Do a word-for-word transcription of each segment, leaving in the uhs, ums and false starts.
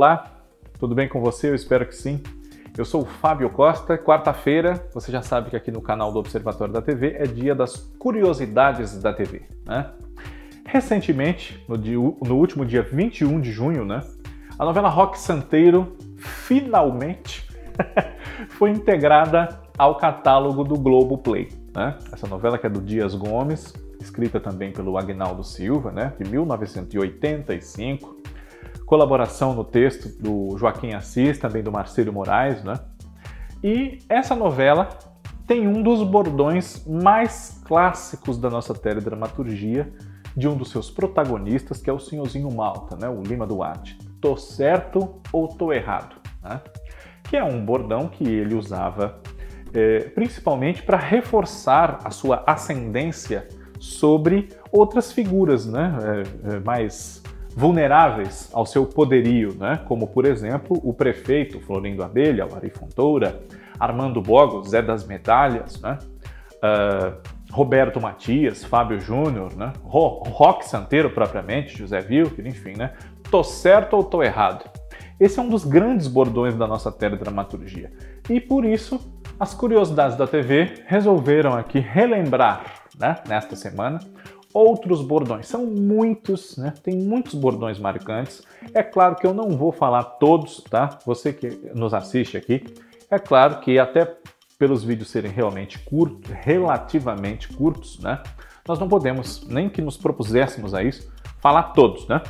Olá, tudo bem com você? Eu espero que sim. Eu sou o Fábio Costa. Quarta-feira, você já sabe que aqui no canal do Observatório da T V é dia das curiosidades da T V, né? Recentemente, no, dia, no último dia vinte e um de junho, né, a novela Roque Santeiro finalmente foi integrada ao catálogo do Globoplay, né? Essa novela que é do Dias Gomes, escrita também pelo Aguinaldo Silva, né, de mil novecentos e oitenta e cinco, colaboração no texto do Joaquim Assis, também do Marcílio Moraes, né? E essa novela tem um dos bordões mais clássicos da nossa teledramaturgia, de um dos seus protagonistas, que é o Senhorzinho Malta, né, o Lima Duarte. Tô certo ou tô errado? Né? Que é um bordão que ele usava é, principalmente para reforçar a sua ascendência sobre outras figuras, né, é, é, mais vulneráveis ao seu poderio, né, como, por exemplo, o prefeito Florindo Abelha, o Ari Fontoura, Armando Bogo, Zé das Medalhas, né, uh, Roberto Matias, Fábio Júnior, né? Ro Roque Santeiro propriamente, José Wilker, enfim, né? Tô certo ou tô errado? Esse é um dos grandes bordões da nossa teledramaturgia. E por isso, as curiosidades da T V resolveram aqui relembrar, né, nesta semana, outros bordões. São muitos, né? Tem muitos bordões marcantes. É claro que eu não vou falar todos, tá? Você que nos assiste aqui, é claro que até pelos vídeos serem realmente curtos, relativamente curtos, né? Nós não podemos, nem que nos propuséssemos a isso, falar todos, né?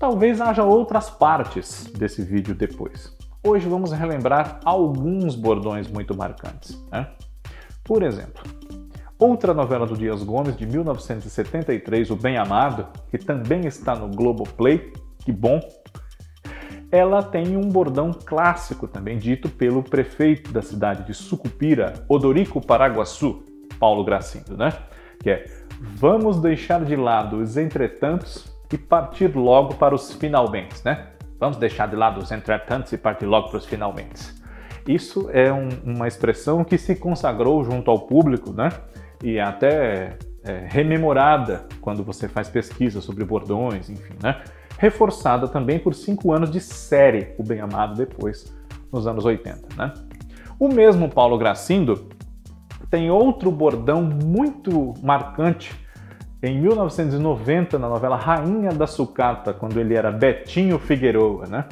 Talvez haja outras partes desse vídeo depois. Hoje vamos relembrar alguns bordões muito marcantes, né? Por exemplo, outra novela do Dias Gomes, de mil novecentos e setenta e três, O Bem-Amado, que também está no Globoplay, que bom, ela tem um bordão clássico também, dito pelo prefeito da cidade de Sucupira, Odorico Paraguaçu, Paulo Gracindo, né? Que é, vamos deixar de lado os entretantos e partir logo para os finalmente, né? Vamos deixar de lado os entretantos e partir logo para os finalmente. Isso é um, uma expressão que se consagrou junto ao público, né? E até é, rememorada quando você faz pesquisa sobre bordões, enfim, né? Reforçada também por cinco anos de série, O Bem-Amado depois, nos anos oitenta, né? O mesmo Paulo Gracindo tem outro bordão muito marcante em mil novecentos e noventa, na novela Rainha da Sucata, quando ele era Betinho Figueiredo, né?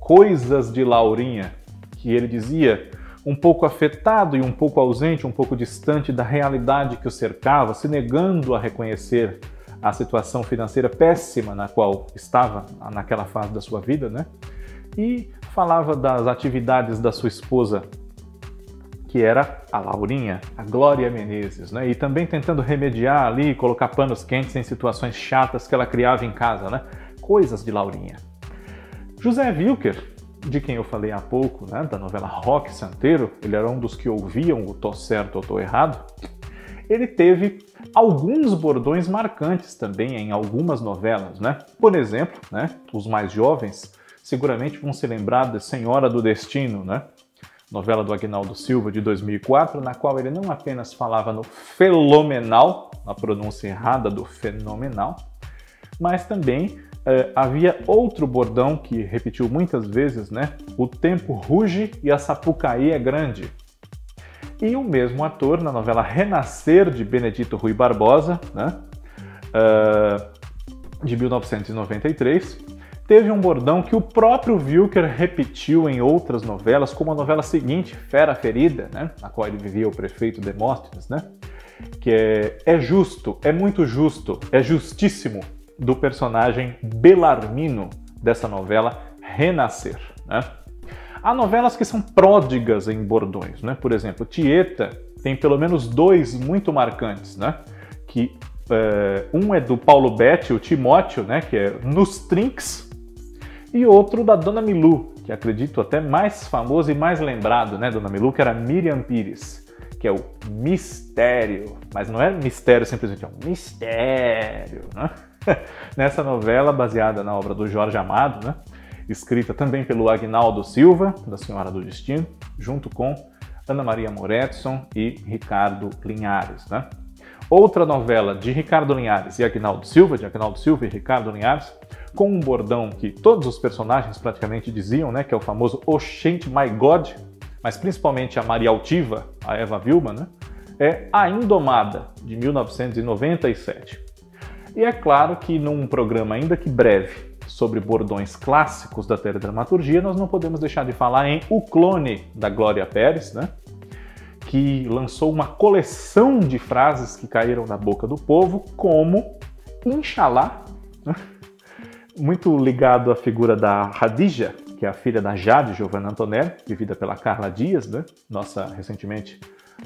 Coisas de Laurinha, que ele dizia, um pouco afetado e um pouco ausente, um pouco distante da realidade que o cercava, se negando a reconhecer a situação financeira péssima na qual estava naquela fase da sua vida, né? E falava das atividades da sua esposa, que era a Laurinha, a Glória Menezes, né? E também tentando remediar ali, colocar panos quentes em situações chatas que ela criava em casa, né? Coisas de Laurinha. José Wilker, de quem eu falei há pouco, né, da novela Roque Santeiro, ele era um dos que ouviam o tô certo ou tô errado, ele teve alguns bordões marcantes também em algumas novelas, né? Por exemplo, né, os mais jovens seguramente vão se lembrar da Senhora do Destino, né? Novela do Aguinaldo Silva, de dois mil e quatro, na qual ele não apenas falava no fenomenal, na pronúncia errada do fenomenal, mas também eh, havia outro bordão que repetiu muitas vezes, né? O tempo ruge e a Sapucaí é grande. E o mesmo ator na novela Renascer, de Benedito Rui Barbosa, né, uh, de mil novecentos e noventa e três, teve um bordão que o próprio Wilker repetiu em outras novelas, como a novela seguinte, Fera Ferida, né, na qual ele vivia o prefeito Demóstenes, né, que é, é justo, é muito justo, é justíssimo, do personagem Belarmino dessa novela Renascer, né. Há novelas que são pródigas em bordões, né? Por exemplo, Tieta tem pelo menos dois muito marcantes, né? Que, é, um é do Paulo Betti, o Timóteo, né? Que é Nos Trinques, e outro da Dona Milu, que acredito até mais famoso e mais lembrado, né, Dona Milu, que era Miriam Pires, que é o Mistério, mas não é mistério simplesmente, é um mistério, né? Nessa novela, baseada na obra do Jorge Amado, né? Escrita também pelo Aguinaldo Silva, da Senhora do Destino, junto com Ana Maria Moretson e Ricardo Linhares, né? Outra novela de Ricardo Linhares e Aguinaldo Silva, de Aguinaldo Silva e Ricardo Linhares, com um bordão que todos os personagens praticamente diziam, né, que é o famoso "Oxente, my God", mas principalmente a Maria Altiva, a Eva Vilma, né, é A Indomada, de mil novecentos e noventa e sete. E é claro que num programa ainda que breve sobre bordões clássicos da teledramaturgia, nós não podemos deixar de falar em O Clone, da Glória Pérez, né, que lançou uma coleção de frases que caíram na boca do povo, como "Inxalá", muito ligado à figura da Radija, que é a filha da Jade Giovanna Antonelli, vivida pela Carla Dias, né, nossa recentemente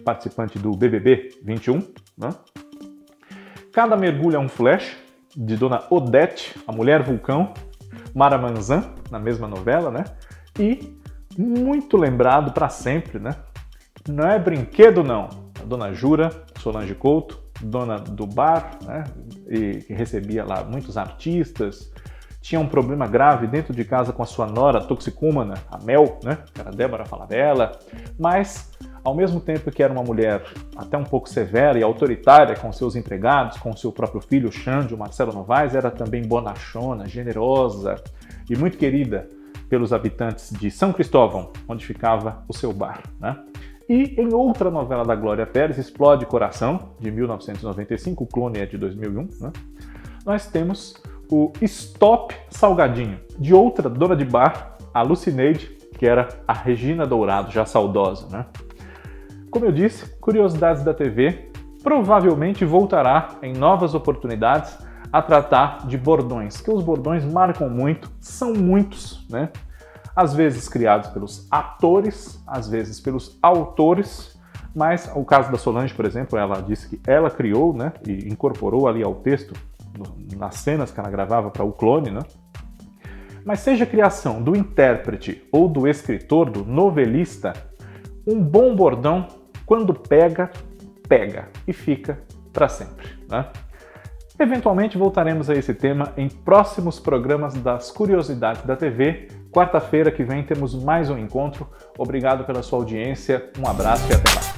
participante do B B B vinte e um. Né? "Cada mergulho é um flash", de Dona Odete, a Mulher Vulcão, Mara Manzan, na mesma novela, né? E muito lembrado para sempre, né, "Não é brinquedo, não", a Dona Jura, Solange Couto, dona do bar, né, e que recebia lá muitos artistas, tinha um problema grave dentro de casa com a sua nora toxicúmana, a Mel, né, que era a Débora Falabella, mas ao mesmo tempo que era uma mulher até um pouco severa e autoritária com seus empregados, com seu próprio filho, o Xande, o Marcelo Novaes, era também bonachona, generosa e muito querida pelos habitantes de São Cristóvão, onde ficava o seu bar, né? E em outra novela da Glória Pérez, Explode Coração, de mil novecentos e noventa e cinco, o Clone é de dois mil e um, né, nós temos o Stop Salgadinho, de outra dona de bar, a Lucineide, que era a Regina Dourado, já saudosa, né? Como eu disse, Curiosidades da T V provavelmente voltará em novas oportunidades a tratar de bordões, que os bordões marcam muito, são muitos, né? Às vezes criados pelos atores, às vezes pelos autores, mas o caso da Solange, por exemplo, ela disse que ela criou, né, e incorporou ali ao texto, nas cenas que ela gravava para O Clone, né? Mas seja a criação do intérprete ou do escritor, do novelista, um bom bordão, quando pega, pega e fica para sempre, né? Eventualmente voltaremos a esse tema em próximos programas das Curiosidades da T V. Quarta-feira que vem temos mais um encontro. Obrigado pela sua audiência, um abraço e até lá.